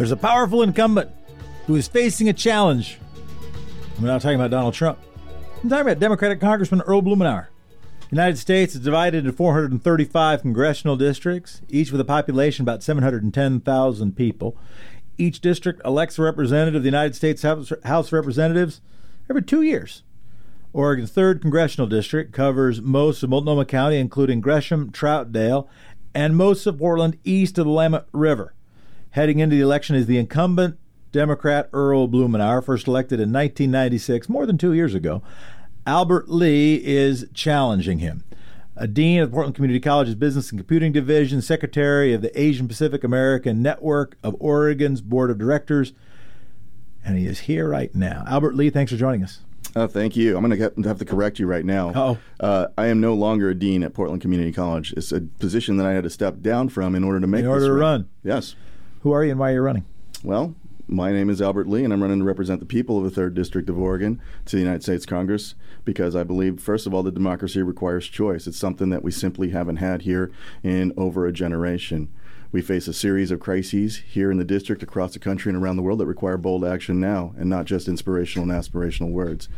There's a powerful incumbent who is facing a challenge. I'm not talking about Donald Trump. I'm talking about Democratic Congressman Earl Blumenauer. The United States is divided into 435 congressional districts, each with a population about 710,000 people. Each district elects a representative of the United States House of Representatives every 2 years. Oregon's third congressional district covers most of Multnomah County, including Gresham, Troutdale, and most of Portland east of the Willamette River. Heading into the election is the incumbent Democrat Earl Blumenauer, first elected in 1996, more than 2 years ago. Albert Lee is challenging him. A dean of the Portland Community College's Business and Computing Division, secretary of the Asian Pacific American Network of Oregon's Board of Directors, and he is here right now. Albert Lee, thanks for joining us. Thank you. I'm going to have to correct you right now. I am no longer a dean at Portland Community College. It's a position that I had to step down from in order to make this run. Yes. Who are you and why are you running? Well, my name is Albert Lee, and I'm running to represent the people of the 3rd District of Oregon to the United States Congress because I believe, first of all, that democracy requires choice. It's something that we simply haven't had here in over a generation. We face a series of crises here in the district, across the country, and around the world that require bold action now and not just inspirational and aspirational words.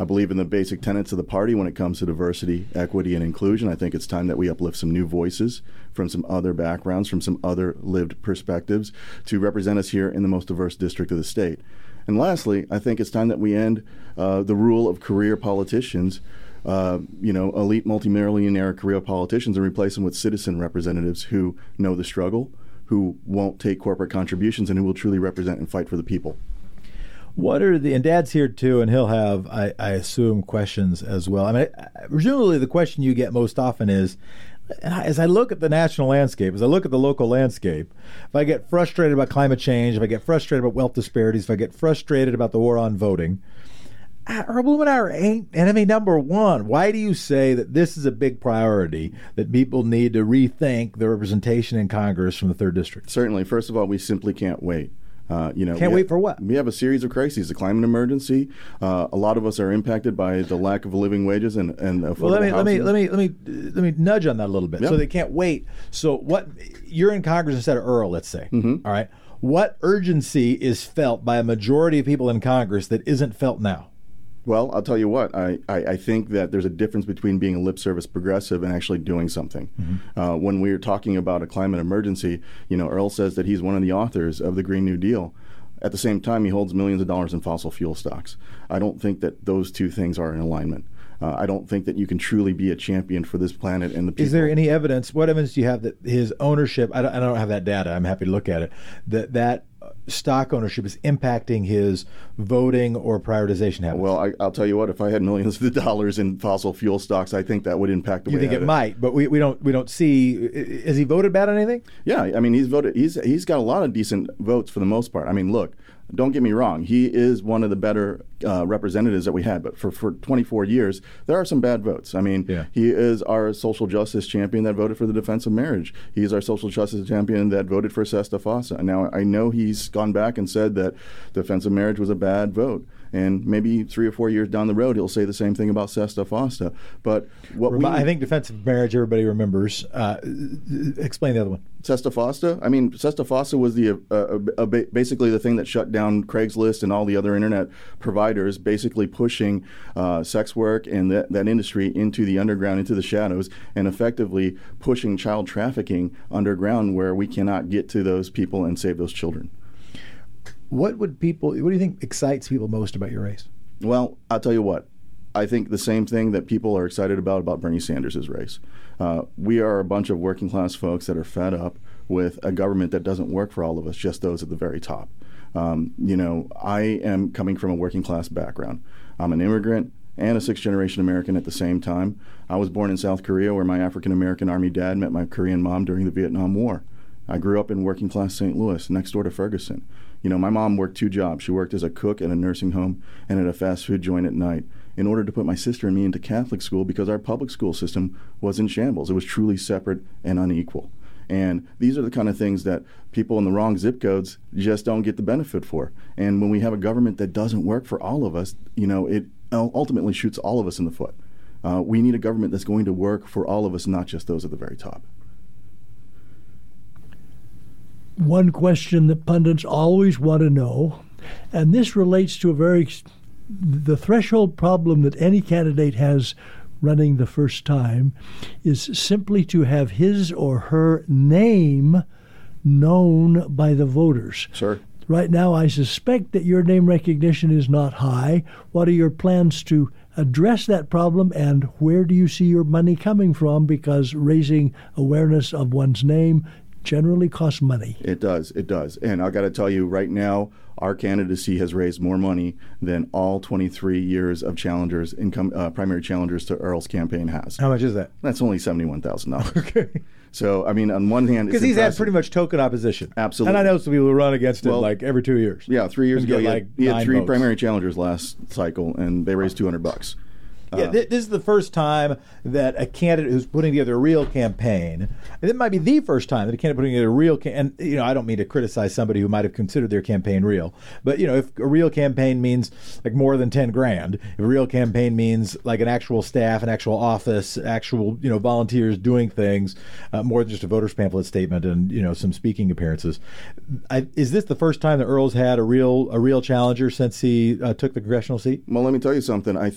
I believe in the basic tenets of the party when it comes to diversity, equity, and inclusion. I think it's time that we uplift some new voices from some other backgrounds, from some other lived perspectives to represent us here in the most diverse district of the state. And lastly, I think it's time that we end the rule of career politicians, elite multimillionaire career politicians, and replace them with citizen representatives who know the struggle, who won't take corporate contributions, and who will truly represent and fight for the people. What are the, and Dad's here too, and he'll have, I assume, questions as well. I mean, presumably the question you get most often is, as I look at the national landscape, as I look at the local landscape, if I get frustrated about climate change, if I get frustrated about wealth disparities, if I get frustrated about the war on voting, Earl Blumenauer ain't enemy number one. Why do you say that this is a big priority, that people need to rethink the representation in Congress from the 3rd District? Certainly. First of all, we simply can't wait. Can't wait for what? We have a series of crises, the climate emergency. A lot of us are impacted by the lack of living wages and affordable housing. Let me nudge on that a little bit. Yep. So they can't wait. So what? You're in Congress instead of Earl, let's say. Mm-hmm. All right. What urgency is felt by a majority of people in Congress that isn't felt now? Well, I'll tell you what, I think that there's a difference between being a lip service progressive and actually doing something. Mm-hmm. When we're talking about a climate emergency, Earl says that he's one of the authors of the Green New Deal. At the same time, he holds millions of dollars in fossil fuel stocks. I don't think that those two things are in alignment. I don't think that you can truly be a champion for this planet and the people. Is there any evidence? What evidence do you have that his ownership, I don't have that data, I'm happy to look at it, that stock ownership is impacting his voting or prioritization habits? Well, I'll tell you what, if I had millions of dollars in fossil fuel stocks, I think that would impact the way I think it might, but we don't see. Has he voted bad on anything? Yeah, I mean, he's got a lot of decent votes for the most part. I mean, look, don't get me wrong. He is one of the better representatives that we had. But for 24 years, there are some bad votes. I mean, yeah. He is our social justice champion that voted for the defense of marriage. He is our social justice champion that voted for SESTA-FOSTA. Now, I know he's gone back and said that defense of marriage was a bad vote. And maybe 3 or 4 years down the road, he'll say the same thing about SESTA-FOSTA. But I think defense of marriage, everybody remembers. Explain the other one. SESTA-FOSTA? I mean, SESTA-FOSTA was basically the thing that shut down Craigslist and all the other internet providers, basically pushing sex work and that industry into the underground, into the shadows, and effectively pushing child trafficking underground where we cannot get to those people and save those children. What do you think excites people most about your race? Well, I'll tell you what. I think the same thing that people are excited about Bernie Sanders' race. We are a bunch of working class folks that are fed up with a government that doesn't work for all of us, just those at the very top. I am coming from a working class background. I'm an immigrant and a 6th-generation American at the same time. I was born in South Korea, where my African-American Army dad met my Korean mom during the Vietnam War. I grew up in working class St. Louis, next door to Ferguson. My mom worked 2 jobs. She worked as a cook at a nursing home and at a fast food joint at night in order to put my sister and me into Catholic school because our public school system was in shambles. It was truly separate and unequal. And these are the kind of things that people in the wrong zip codes just don't get the benefit for. And when we have a government that doesn't work for all of us, it ultimately shoots all of us in the foot. We need a government that's going to work for all of us, not just those at the very top. one question that pundits always want to know, and this relates to the threshold problem that any candidate has running the first time, is simply to have his or her name known by the voters. Sure. Right now, I suspect that your name recognition is not high. What are your plans to address that problem, and where do you see your money coming from? Because raising awareness of one's name generally costs money. It does. It does. And I got to tell you, right now, our candidacy has raised more money than all 23 years of challengers, primary challengers to Earl's campaign has. How much is that? That's only $71,000. Okay. So, I mean, on one hand, because he's had pretty much token opposition. Absolutely. And I know some people who run against him like every 2 years. Yeah, 3 years ago, he had three votes. Primary challengers last cycle, and they raised $200. Yeah, this is the first time that a candidate who's putting together a real campaign, and it might be the first time that a candidate putting together a real campaign, and, you know, I don't mean to criticize somebody who might have considered their campaign real, but, you know, if a real campaign means like more than $10,000, if a real campaign means like an actual staff, an actual office, actual, you know, volunteers doing things, more than just a voter's pamphlet statement and, you know, some speaking appearances. Is this the first time that Earl's had a real challenger since he took the congressional seat? Well, let me tell you something. I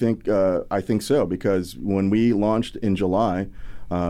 think so, because when we launched in July,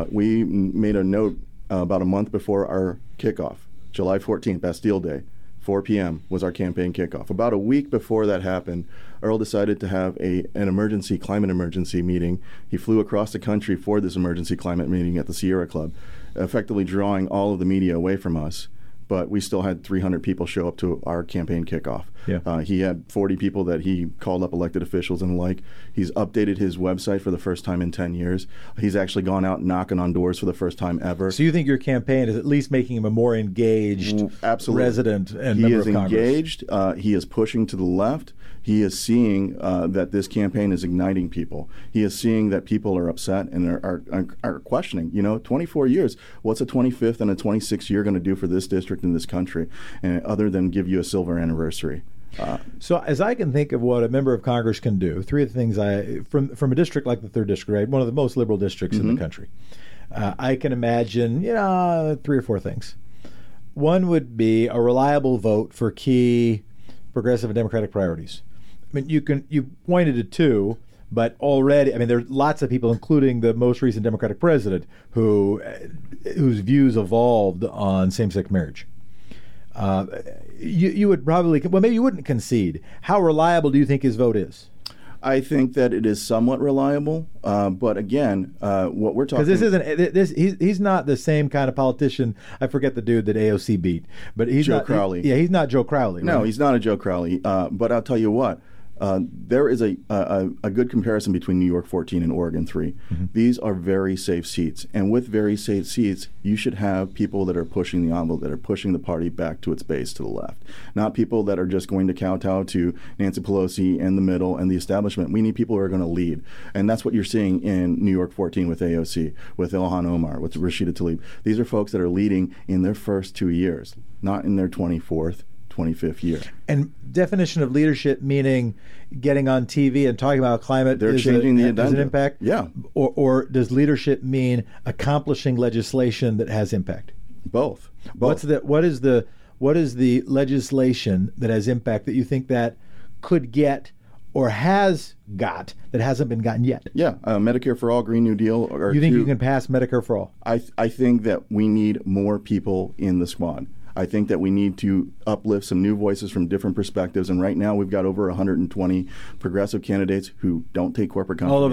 we made a note about a month before our kickoff, July 14th, Bastille Day, 4 p.m. was our campaign kickoff. About a week before that happened, Earl decided to have an emergency climate emergency meeting. He flew across the country for this emergency climate meeting at the Sierra Club, effectively drawing all of the media away from us. But we still had 300 people show up to our campaign kickoff. Yeah. He had 40 people that he called up, elected officials and the like. He's updated his website for the first time in 10 years. He's actually gone out knocking on doors for the first time ever. So you think your campaign is at least making him a more engaged resident and member of Congress? He is engaged. He is pushing to the left. He is seeing that this campaign is igniting people. He is seeing that people are upset and are questioning. You know, 24 years, what's a 25th and a 26th year going to do for this district in this country, and other than give you a silver anniversary? So as I can think of what a member of Congress can do, three of the things from a district like the 3rd District, right, one of the most liberal districts in the country, I can imagine, you know, three or four things. One would be a reliable vote for key progressive and democratic priorities. I mean, you pointed to two, but already, I mean, there are lots of people, including the most recent Democratic president, whose views evolved on same-sex marriage. You would probably, well, maybe you wouldn't concede. How reliable do you think his vote is? I think that it is somewhat reliable, but again, what we're talking because he's not the same kind of politician. I forget the dude that AOC beat, but he's Joe Crowley. He's not Joe Crowley. No, right? He's not a Joe Crowley. But I'll tell you what, there is a good comparison between New York 14 and Oregon 3. Mm-hmm. These are very safe seats, and with very safe seats, you should have people that are pushing the envelope, that are pushing the party back to its base to the left, not people that are just going to kowtow to Nancy Pelosi and the middle and the establishment. We need people who are going to lead, and that's what you're seeing in New York 14 with AOC, with Ilhan Omar, with Rashida Tlaib. These are folks that are leading in their first 2 years, not in their 25th year. And definition of leadership meaning getting on TV and talking about climate. They're changing the agenda. Has an impact? Yeah. Or does leadership mean accomplishing legislation that has impact? Both. What is the legislation that has impact that you think that could get or has got that hasn't been gotten yet? Yeah, Medicare for All, Green New Deal. You think you can pass Medicare for All? I think that we need more people in the squad. I think that we need to uplift some new voices from different perspectives. And right now, we've got over 120 progressive candidates who don't take corporate contributions. All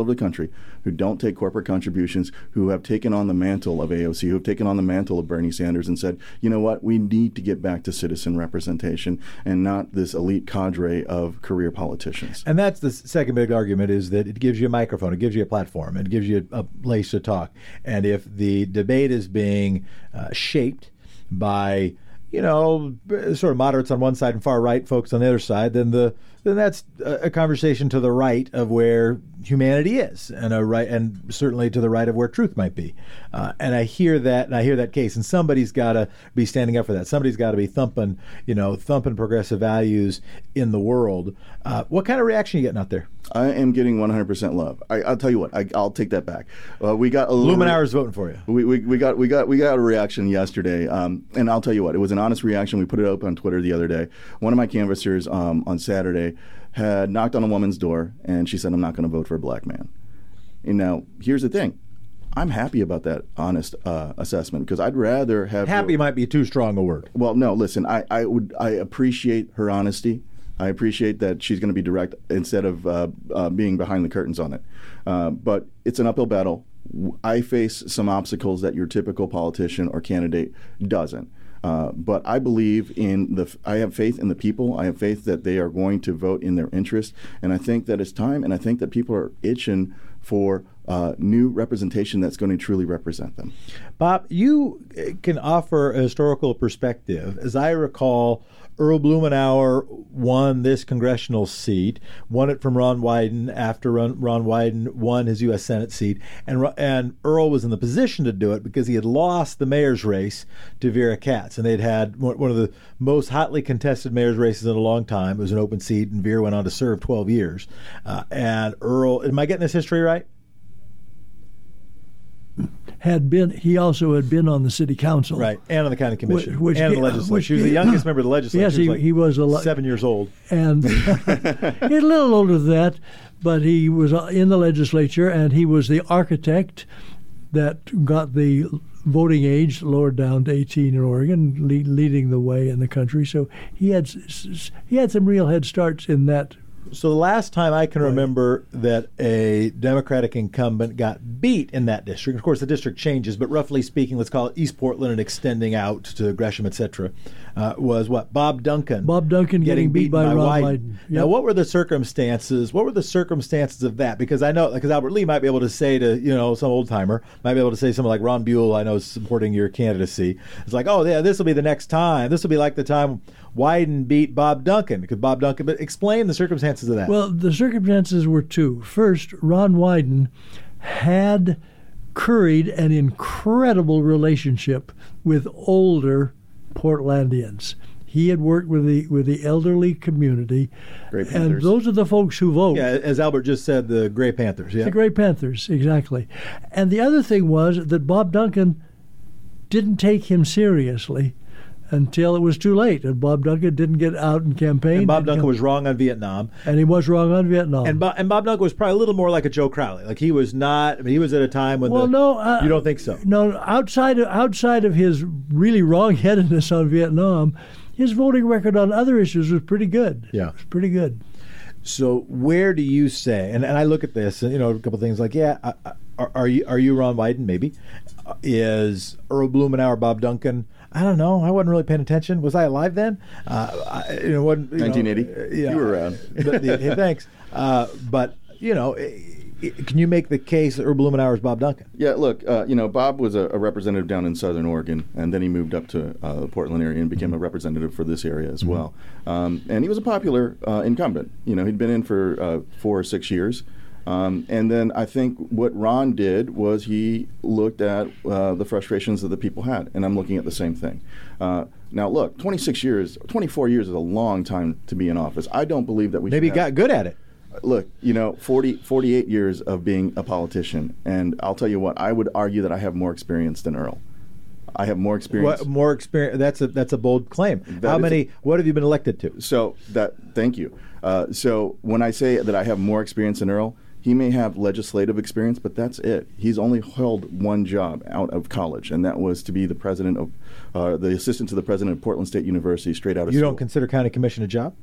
over the country. Who don't take corporate contributions, who have taken on the mantle of AOC, who have taken on the mantle of Bernie Sanders and said, you know what, we need to get back to citizen representation and not this elite cadre of career politicians. And that's the second big argument, is that it gives you a microphone, it gives you a platform, it gives you a place to talk. And if the debate is being shaped by you know, sort of moderates on one side and far right folks on the other side, then that's a conversation to the right of where humanity is, and a right, and certainly to the right of where truth might be. And I hear that, and I hear that case, and somebody's got to be standing up for that. Somebody's got to be thumping progressive values in the world. What kind of reaction are you getting out there? I am getting 100% love. I'll tell you what. I'll take that back. We got a Blumenauer's voting for you. We got a reaction yesterday, and I'll tell you what. It was an honest reaction. We put it up on Twitter the other day. One of my canvassers on Saturday had knocked on a woman's door, and she said, "I'm not going to vote for a black man." And now here's the thing. I'm happy about that honest assessment, because I'd rather have happy might be too strong a word. Well, no. Listen, I appreciate her honesty. I appreciate that she's going to be direct instead of being behind the curtains on it. But it's an uphill battle. I face some obstacles that your typical politician or candidate doesn't. But I believe I have faith in the people. I have faith that they are going to vote in their interest. And I think that it's time, and I think that people are itching for new representation that's going to truly represent them. Bob, you can offer a historical perspective. As I recall, Earl Blumenauer won this congressional seat, won it from Ron Wyden after Ron Wyden won his U.S. Senate seat, and Earl was in the position to do it because he had lost the mayor's race to Vera Katz, and they'd had one of the most hotly contested mayor's races in a long time. It was an open seat, and Vera went on to serve 12 years. And Earl, am I getting this history right? He also had been on the city council. Right, and on the county commission, and the legislature. He was the youngest member of the legislature. Yes, he was 7 years old. And he's a little older than that, but he was in the legislature, and he was the architect that got the voting age lowered down to 18 in Oregon, leading the way in the country. So he had some real head starts in that. So the last time I can remember that a Democratic incumbent got beat in that district, of course the district changes, but roughly speaking, let's call it East Portland and extending out to Gresham, etc., was what? Bob Duncan. Bob Duncan getting beat by Ron Wyden. Yep. Now, what were the circumstances? What were the circumstances of that? Because I know, because Albert Lee might be able to say to, some old-timer, might be able to say someone like Ron Buell, I know, is supporting your candidacy. It's like, oh, yeah, this will be the next time. This will be like the time Wyden beat Bob Duncan. Because Bob Duncan, but explain the circumstances of that. Well, the circumstances were two. First, Ron Wyden had curried an incredible relationship with older Portlandians. He had worked with the elderly community, and those are the folks who vote. Yeah, as Albert just said, the Gray Panthers. Yeah, the Gray Panthers, exactly. And the other thing was that Bob Duncan didn't take him seriously until it was too late, and Bob Duncan didn't get out and campaign. And Bob Duncan was wrong on Vietnam. And he was wrong on Vietnam. And Bob Duncan was probably a little more like a Joe Crowley. Like he was not, I mean, he was at a time when you don't think so. No, outside of his really wrongheadedness on Vietnam, his voting record on other issues was pretty good. Yeah. It was pretty good. So where do you say, and I look at this, and, a couple of things like, yeah, are you Ron Wyden, maybe? Is Earl Blumenauer, Bob Duncan? I don't know. I wasn't really paying attention. Was I alive then? 1980. You were around. Hey, thanks. But, can you make the case that Earl Blumenauer is Bob Duncan? Yeah, look, Bob was a representative down in southern Oregon, and then he moved up to the Portland area and became a representative for this area as well. And he was a popular incumbent. He'd been in for 4 or 6 years. And then I think what Ron did was he looked at the frustrations that the people had, and I'm looking at the same thing. Now, look, 24 years is a long time to be in office. I don't believe that we maybe got good at it. Look, 48 years of being a politician, and I'll tell you what, I would argue that I have more experience than Earl. I have more experience. More experience? That's a bold claim. What have you been elected to? Thank you. So when I say that I have more experience than Earl, he may have legislative experience, but that's it. He's only held one job out of college, and that was to be the president of, the assistant to the president of Portland State University, straight out of school. You don't consider county commission a job?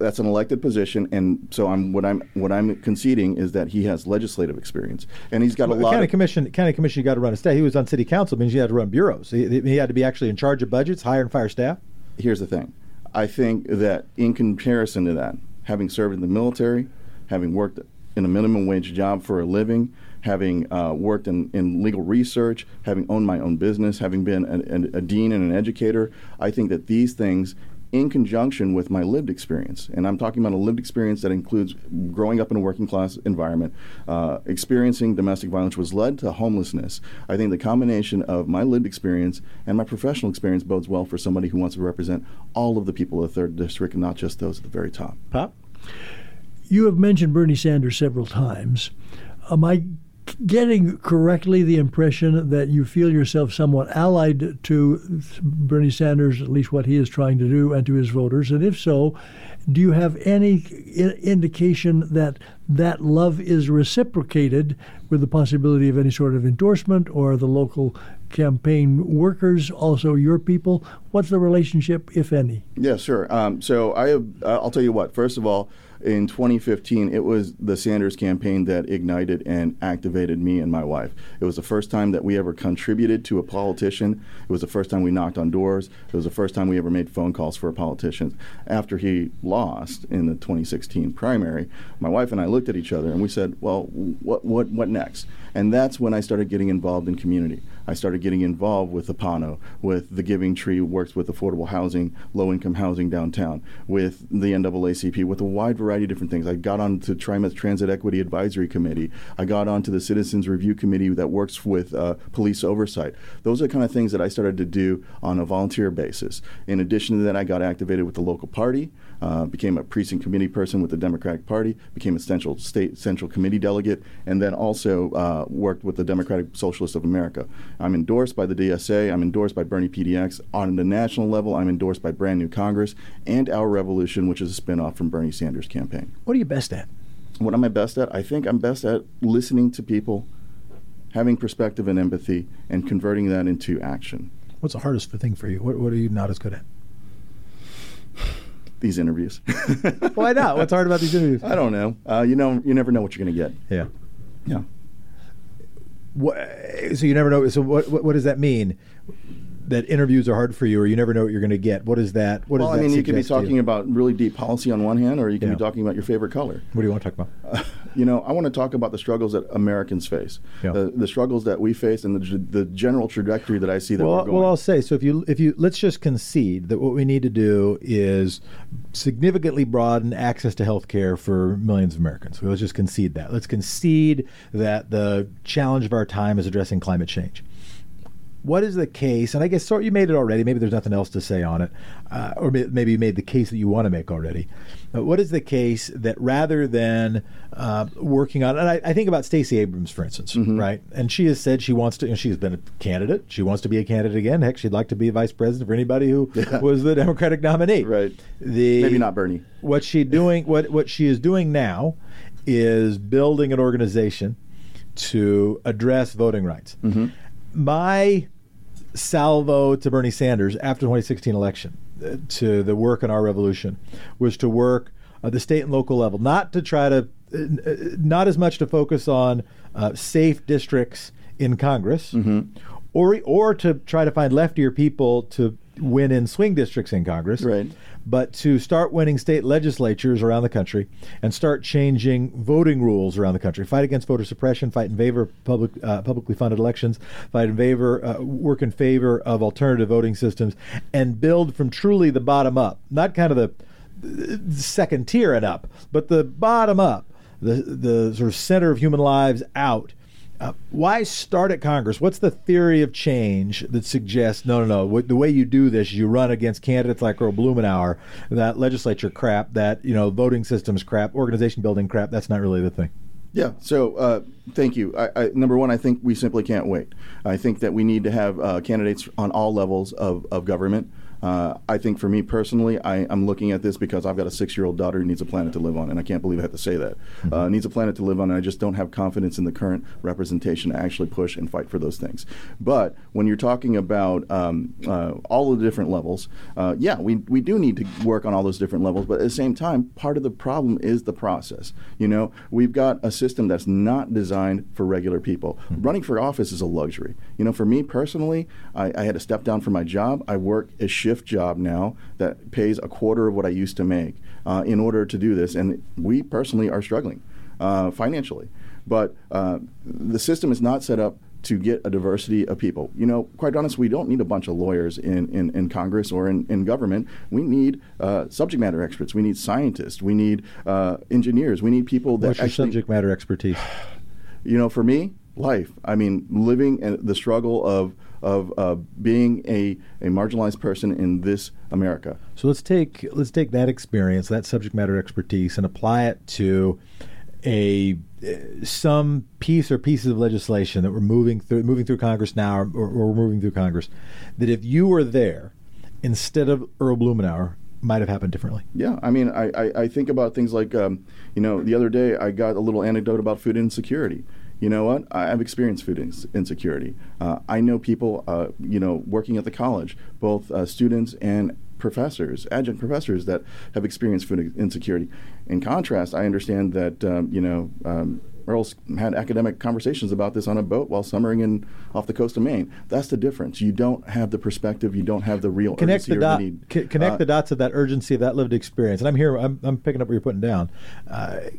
That's an elected position, and so what I'm conceding is that he has legislative experience, and he's got a lot. County commission, you got to run a staff. He was on city council, means you had to run bureaus. He had to be actually in charge of budgets, hire and fire staff. Here's the thing, I think that in comparison to that, having served in the military, having worked in a minimum wage job for a living, having worked in legal research, having owned my own business, having been a dean and an educator, I think that these things, in conjunction with my lived experience, and I'm talking about a lived experience that includes growing up in a working class environment, experiencing domestic violence, which led to homelessness. I think the combination of my lived experience and my professional experience bodes well for somebody who wants to represent all of the people of the 3rd District and not just those at the very top. Pop? You have mentioned Bernie Sanders several times. Am I getting correctly the impression that you feel yourself somewhat allied to Bernie Sanders, at least what he is trying to do, and to his voters? And if so, do you have any indication that that love is reciprocated with the possibility of any sort of endorsement, or the local campaign workers, also your people? What's the relationship, if any? Yeah, sure. I'll tell you what. First of all, in 2015, it was the Sanders campaign that ignited and activated me and my wife. It was the first time that we ever contributed to a politician. It was the first time we knocked on doors. It was the first time we ever made phone calls for a politician. After he lost in the 2016 primary, my wife and I looked at each other and we said, well, what next? And that's when I started getting involved in community. I started getting involved with the Pano, with the Giving Tree, works with affordable housing, low-income housing downtown, with the NAACP, with a wide variety of different things. I got onto TriMet's Transit Equity Advisory Committee. I got onto the Citizens Review Committee that works with police oversight. Those are the kind of things that I started to do on a volunteer basis. In addition to that, I got activated with the local party, became a precinct committee person with the Democratic Party, became a state central committee delegate, and then also worked with the Democratic Socialists of America. I'm endorsed by the DSA. I'm endorsed by Bernie PDX. On the national level, I'm endorsed by Brand New Congress and Our Revolution, which is a spinoff from Bernie Sanders' campaign. What are you best at? What am I best at? I think I'm best at listening to people, having perspective and empathy, and converting that into action. What's the hardest thing for you? What are you not as good at? These interviews. Why not? What's hard about these interviews? I don't know. You never know what you're going to get. Yeah. Yeah. So you never know. So what does that mean? That interviews are hard for you, or you never know what you're going to get? What is that? What does that you could be talking about really deep policy on one hand, or you can be talking about your favorite color. What do you want to talk about? I want to talk about the struggles that Americans face, the struggles that we face, and the general trajectory that I see that we're going. Well, I'll say, so if you let's just concede that what we need to do is significantly broaden access to health care for millions of Americans. Let's just concede that. Let's concede that the challenge of our time is addressing climate change. What is the case? And I guess you made it already. Maybe there's nothing else to say on it. Or maybe you made the case that you want to make already. What is the case that rather than working on, and I think about Stacey Abrams, for instance, mm-hmm. right? And she has said she wants to, and she's been a candidate. She wants to be a candidate again. Heck, she'd like to be a vice president for anybody who was the Democratic nominee. Right. Maybe not Bernie. What she is doing now is building an organization to address voting rights. Mm-hmm. My salvo to Bernie Sanders after the 2016 election, to the work on Our Revolution, was to work at the state and local level, not to try to, not as much to focus on safe districts in Congress, mm-hmm. or to try to find leftier people to win in swing districts in Congress, right. But to start winning state legislatures around the country and start changing voting rules around the country, fight against voter suppression, fight in favor of publicly funded elections, work in favor of alternative voting systems, and build from truly the bottom up, not kind of the second tier and up, but the bottom up, the sort of center of human lives out. Why start at Congress? What's the theory of change that suggests, no, the way you do this is you run against candidates like Earl Blumenauer, that legislature crap, that voting systems crap, organization building crap, that's not really the thing. Yeah, so thank you. I, number one, I think we simply can't wait. I think that we need to have candidates on all levels of government. I think for me personally, I'm looking at this because I've got a 6-year-old daughter who needs a planet to live on, and I can't believe I have to say that. Mm-hmm. Needs a planet to live on, and I just don't have confidence in the current representation to actually push and fight for those things. But when you're talking about all of the different levels, we do need to work on all those different levels, but at the same time, part of the problem is the process. We've got a system that's not designed for regular people. Mm-hmm. Running for office is a luxury. For me personally, I had to step down from my job. I work as shift job now that pays a quarter of what I used to make in order to do this, and we personally are struggling financially. But the system is not set up to get a diversity of people. You know, quite honestly, we don't need a bunch of lawyers in Congress or in government. We need subject matter experts. We need scientists. We need engineers. We need people that What's your subject matter expertise? You know, for me, life. I mean, living and the struggle of being a marginalized person in this America. So let's take that experience, that subject matter expertise, and apply it to some piece or pieces of legislation that we're moving through Congress now, or moving through Congress, that if you were there instead of Earl Blumenauer, might have happened differently. Yeah, I mean, I think about things like, you know, the other day I got a little anecdote about food insecurity. You know what? I've experienced food insecurity. I know people, you know, working at the college, both students and professors, adjunct professors that have experienced food insecurity. In contrast, I understand that, you know, Earl's had academic conversations about this on a boat while summering in off the coast of Maine. That's the difference. You don't have the perspective. You don't have the real urgency or need. Connect the dots of that urgency, of that lived experience. And I'm here. I'm picking up what you're putting down.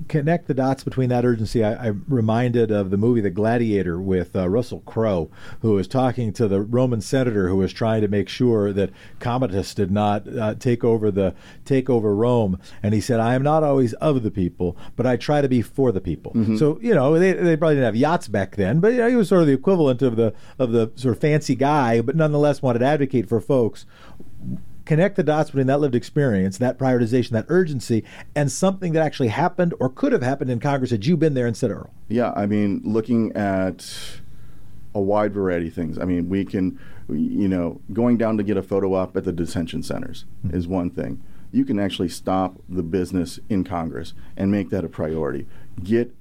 Connect the dots between that urgency. I'm reminded of the movie The Gladiator with Russell Crowe, who is talking to the Roman senator who was trying to make sure that Commodus did not take over Rome. And he said, "I am not always of the people, but I try to be for the people." Mm-hmm. So, you know, they probably didn't have yachts back then, but you know, he was sort of the equivalent of the sort of fancy guy, but nonetheless wanted to advocate for folks. Connect the dots between that lived experience, that prioritization, that urgency, and something that actually happened or could have happened in Congress had you been there instead of Earl. Yeah, I mean, looking at a wide variety of things. I mean, we can, you know, going down to get a photo op at the detention centers is one thing. You can actually stop the business in Congress and make that a priority. Get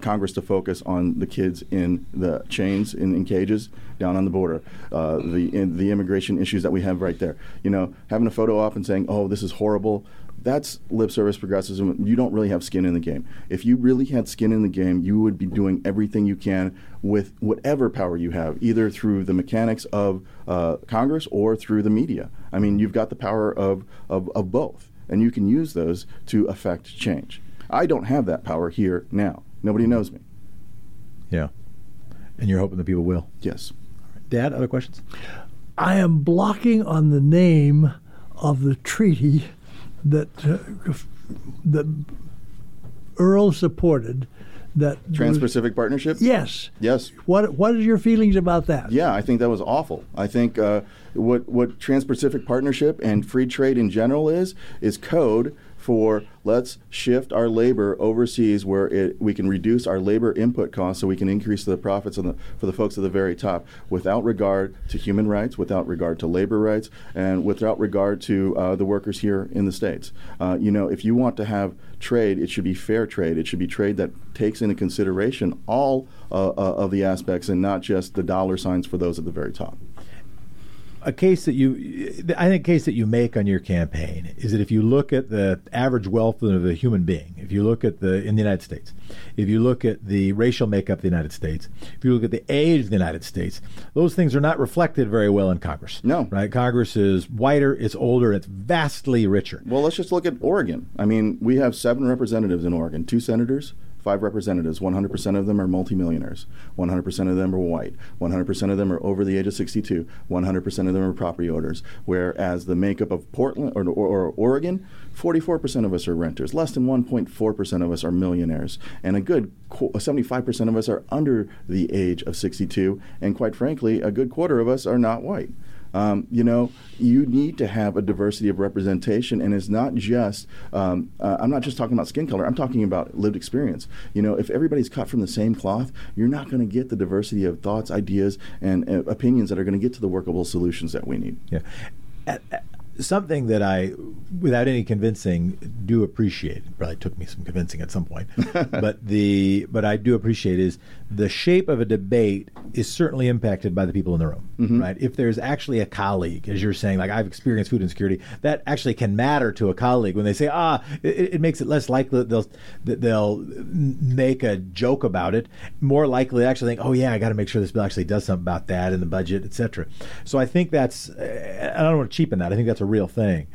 Congress to focus on the kids in the chains, in cages, down on the border, the immigration issues that we have right there. You know, having a photo op and saying, "Oh, this is horrible," that's lip service progressivism. You don't really have skin in the game. If you really had skin in the game, you would be doing everything you can with whatever power you have, either through the mechanics of Congress or through the media. I mean, you've got the power of both, and you can use those to affect change. I don't have that power here now. Nobody knows me. Yeah. And you're hoping that people will? Yes. All right. Dad, other questions? I am blocking on the name of the treaty that Earl supported. That Trans-Pacific Partnership? Yes. Yes. What are your feelings about that? Yeah, I think that was awful. I think what Trans-Pacific Partnership and free trade in general is code for let's shift our labor overseas where we can reduce our labor input costs so we can increase the profits for the folks at the very top, without regard to human rights, without regard to labor rights, and without regard to the workers here in the States. You know, if you want to have trade, it should be fair trade. It should be trade that takes into consideration all of the aspects and not just the dollar signs for those at the very top. I think a case that you make on your campaign is that if you look at the average wealth of a human being, if you look at in the United States, if you look at the racial makeup of the United States, if you look at the age of the United States, those things are not reflected very well in Congress. No. Right? Congress is whiter, it's older, it's vastly richer. Well, let's just look at Oregon. I mean, we have 7 representatives in Oregon, 2 senators. 5 representatives, 100% of them are multimillionaires, 100% of them are white, 100% of them are over the age of 62, 100% of them are property owners, whereas the makeup of Portland or Oregon, 44% of us are renters, less than 1.4% of us are millionaires, and a good 75% of us are under the age of 62, and quite frankly, a good quarter of us are not white. You know, you need to have a diversity of representation, and it's not just, I'm not just talking about skin color, I'm talking about lived experience. You know, if everybody's cut from the same cloth, you're not going to get the diversity of thoughts, ideas, and opinions that are going to get to the workable solutions that we need. Yeah. Something that I, without any convincing, do appreciate, it probably took me some convincing at some point, but I do appreciate is the shape of a debate is certainly impacted by the people in the room, mm-hmm. right? If there's actually a colleague, as you're saying, like I've experienced food insecurity, that actually can matter to a colleague when they say, it makes it less likely that they'll make a joke about it, more likely to actually think, oh yeah, I got to make sure this bill actually does something about that in the budget, et cetera. So I think that's, I don't want to cheapen that, I think that's a real thing.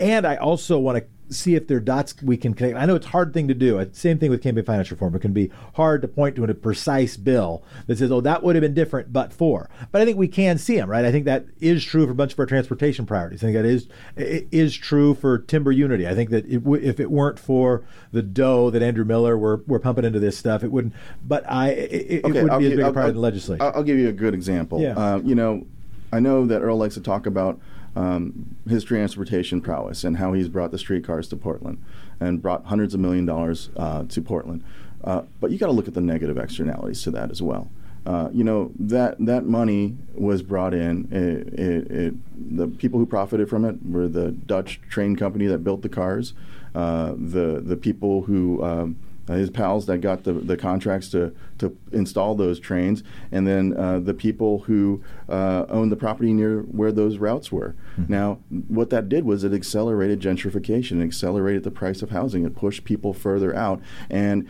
And I also want to see if there are dots we can connect. I know it's a hard thing to do. Same thing with campaign finance reform. It can be hard to point to a precise bill that says, oh, that would have been different but for. But I think we can see them, right? I think that is true for a bunch of our transportation priorities. I think that is true for timber unity. I think that if it weren't for the dough that Andrew Miller were pumping into this stuff, it wouldn't. But it wouldn't be as big a priority in the legislature. I'll give you a good example. Yeah. I know that Earl likes to talk about his transportation prowess and how he's brought the streetcars to Portland and brought hundreds of $1 million to Portland. But you got to look at the negative externalities to that as well. That money was brought in. The people who profited from it were the Dutch train company that built the cars, the people who his pals that got the contracts to install those trains, and then the people who owned the property near where those routes were. Mm-hmm. Now, what that did was it accelerated gentrification, it accelerated the price of housing, it pushed people further out, and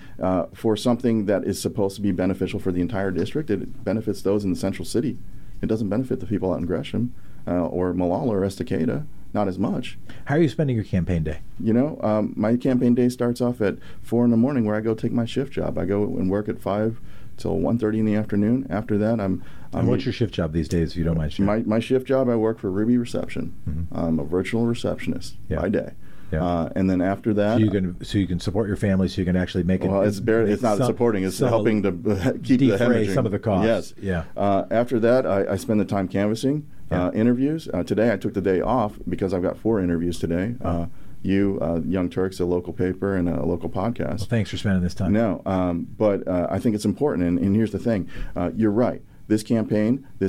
for something that is supposed to be beneficial for the entire district, it benefits those in the central city. It doesn't benefit the people out in Gresham or Malala or Estacada. Not as much. How are you spending your campaign day? My campaign day starts off at 4 in the morning, where I go take my shift job. I go and work at 5 till 1:30 in the afternoon. After that, I'm what's your shift job these days, if you don't mind sharing? My shift job, I work for Ruby Reception. Mm-hmm. I'm a virtual receptionist by day. Yeah. And then after that, so you can support your family, so you can actually make it. Well, it's not supporting; it's helping to keep the hemorrhaging. Some of the costs. Yes. Yeah. After that, I spend the time canvassing. Yeah. Interviews. Today I took the day off because I've got 4 interviews today. Young Turks, a local paper, and a local podcast. Well, thanks for spending this time. No, but I think it's important, and here's the thing. You're right. This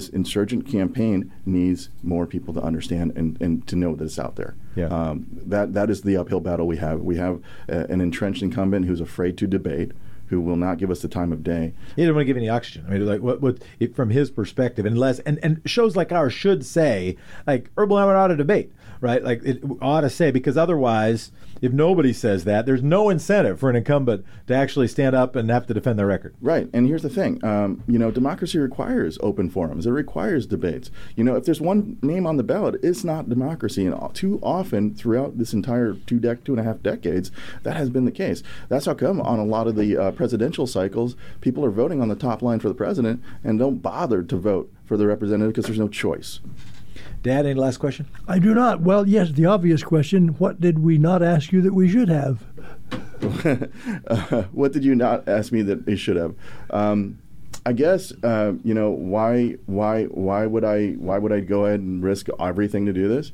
insurgent campaign needs more people to understand and to know that it's out there. Yeah. That is the uphill battle we have. We have an entrenched incumbent who's afraid to debate, who will not give us the time of day. He didn't want to give any oxygen. I mean, like what from his perspective, and shows like ours should say, like, Earl Blumenauer ought to debate, right? Like it ought to say, because otherwise, if nobody says that, there's no incentive for an incumbent to actually stand up and have to defend their record. Right, and here's the thing. Democracy requires open forums. It requires debates. If there's one name on the ballot, it's not democracy. And too often throughout this entire 2.5 decades, that has been the case. That's how come on a lot of the presidential cycles, people are voting on the top line for the president and don't bother to vote for the representative because there's no choice. Dad, any last question? I do not. Well, yes, the obvious question, what did we not ask you that we should have? What did you not ask me that I should have? I guess why would I go ahead and risk everything to do this?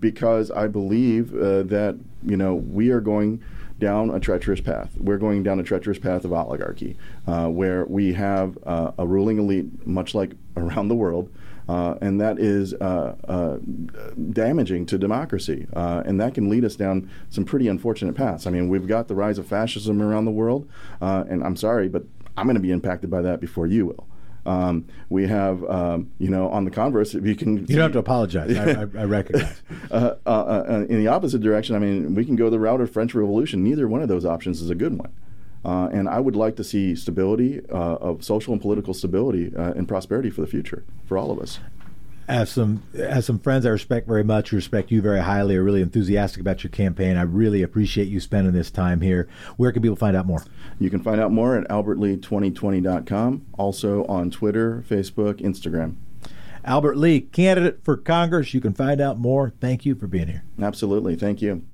Because I believe that we are going down a treacherous path. We're going down a treacherous path of oligarchy, where we have a ruling elite, much like around the world, and that is damaging to democracy. And that can lead us down some pretty unfortunate paths. I mean, we've got the rise of fascism around the world, and I'm sorry, but I'm going to be impacted by that before you will. We have, on the converse, if you can... You don't have to apologize. I recognize. In the opposite direction, I mean, we can go the route of French Revolution. Neither one of those options is a good one. And I would like to see stability, of social and political stability and prosperity for the future, for all of us. As some friends I respect very much, who respect you very highly, are really enthusiastic about your campaign. I really appreciate you spending this time here. Where can people find out more? You can find out more at albertlee2020.com, also on Twitter, Facebook, Instagram. Albert Lee, candidate for Congress. You can find out more. Thank you for being here. Absolutely. Thank you.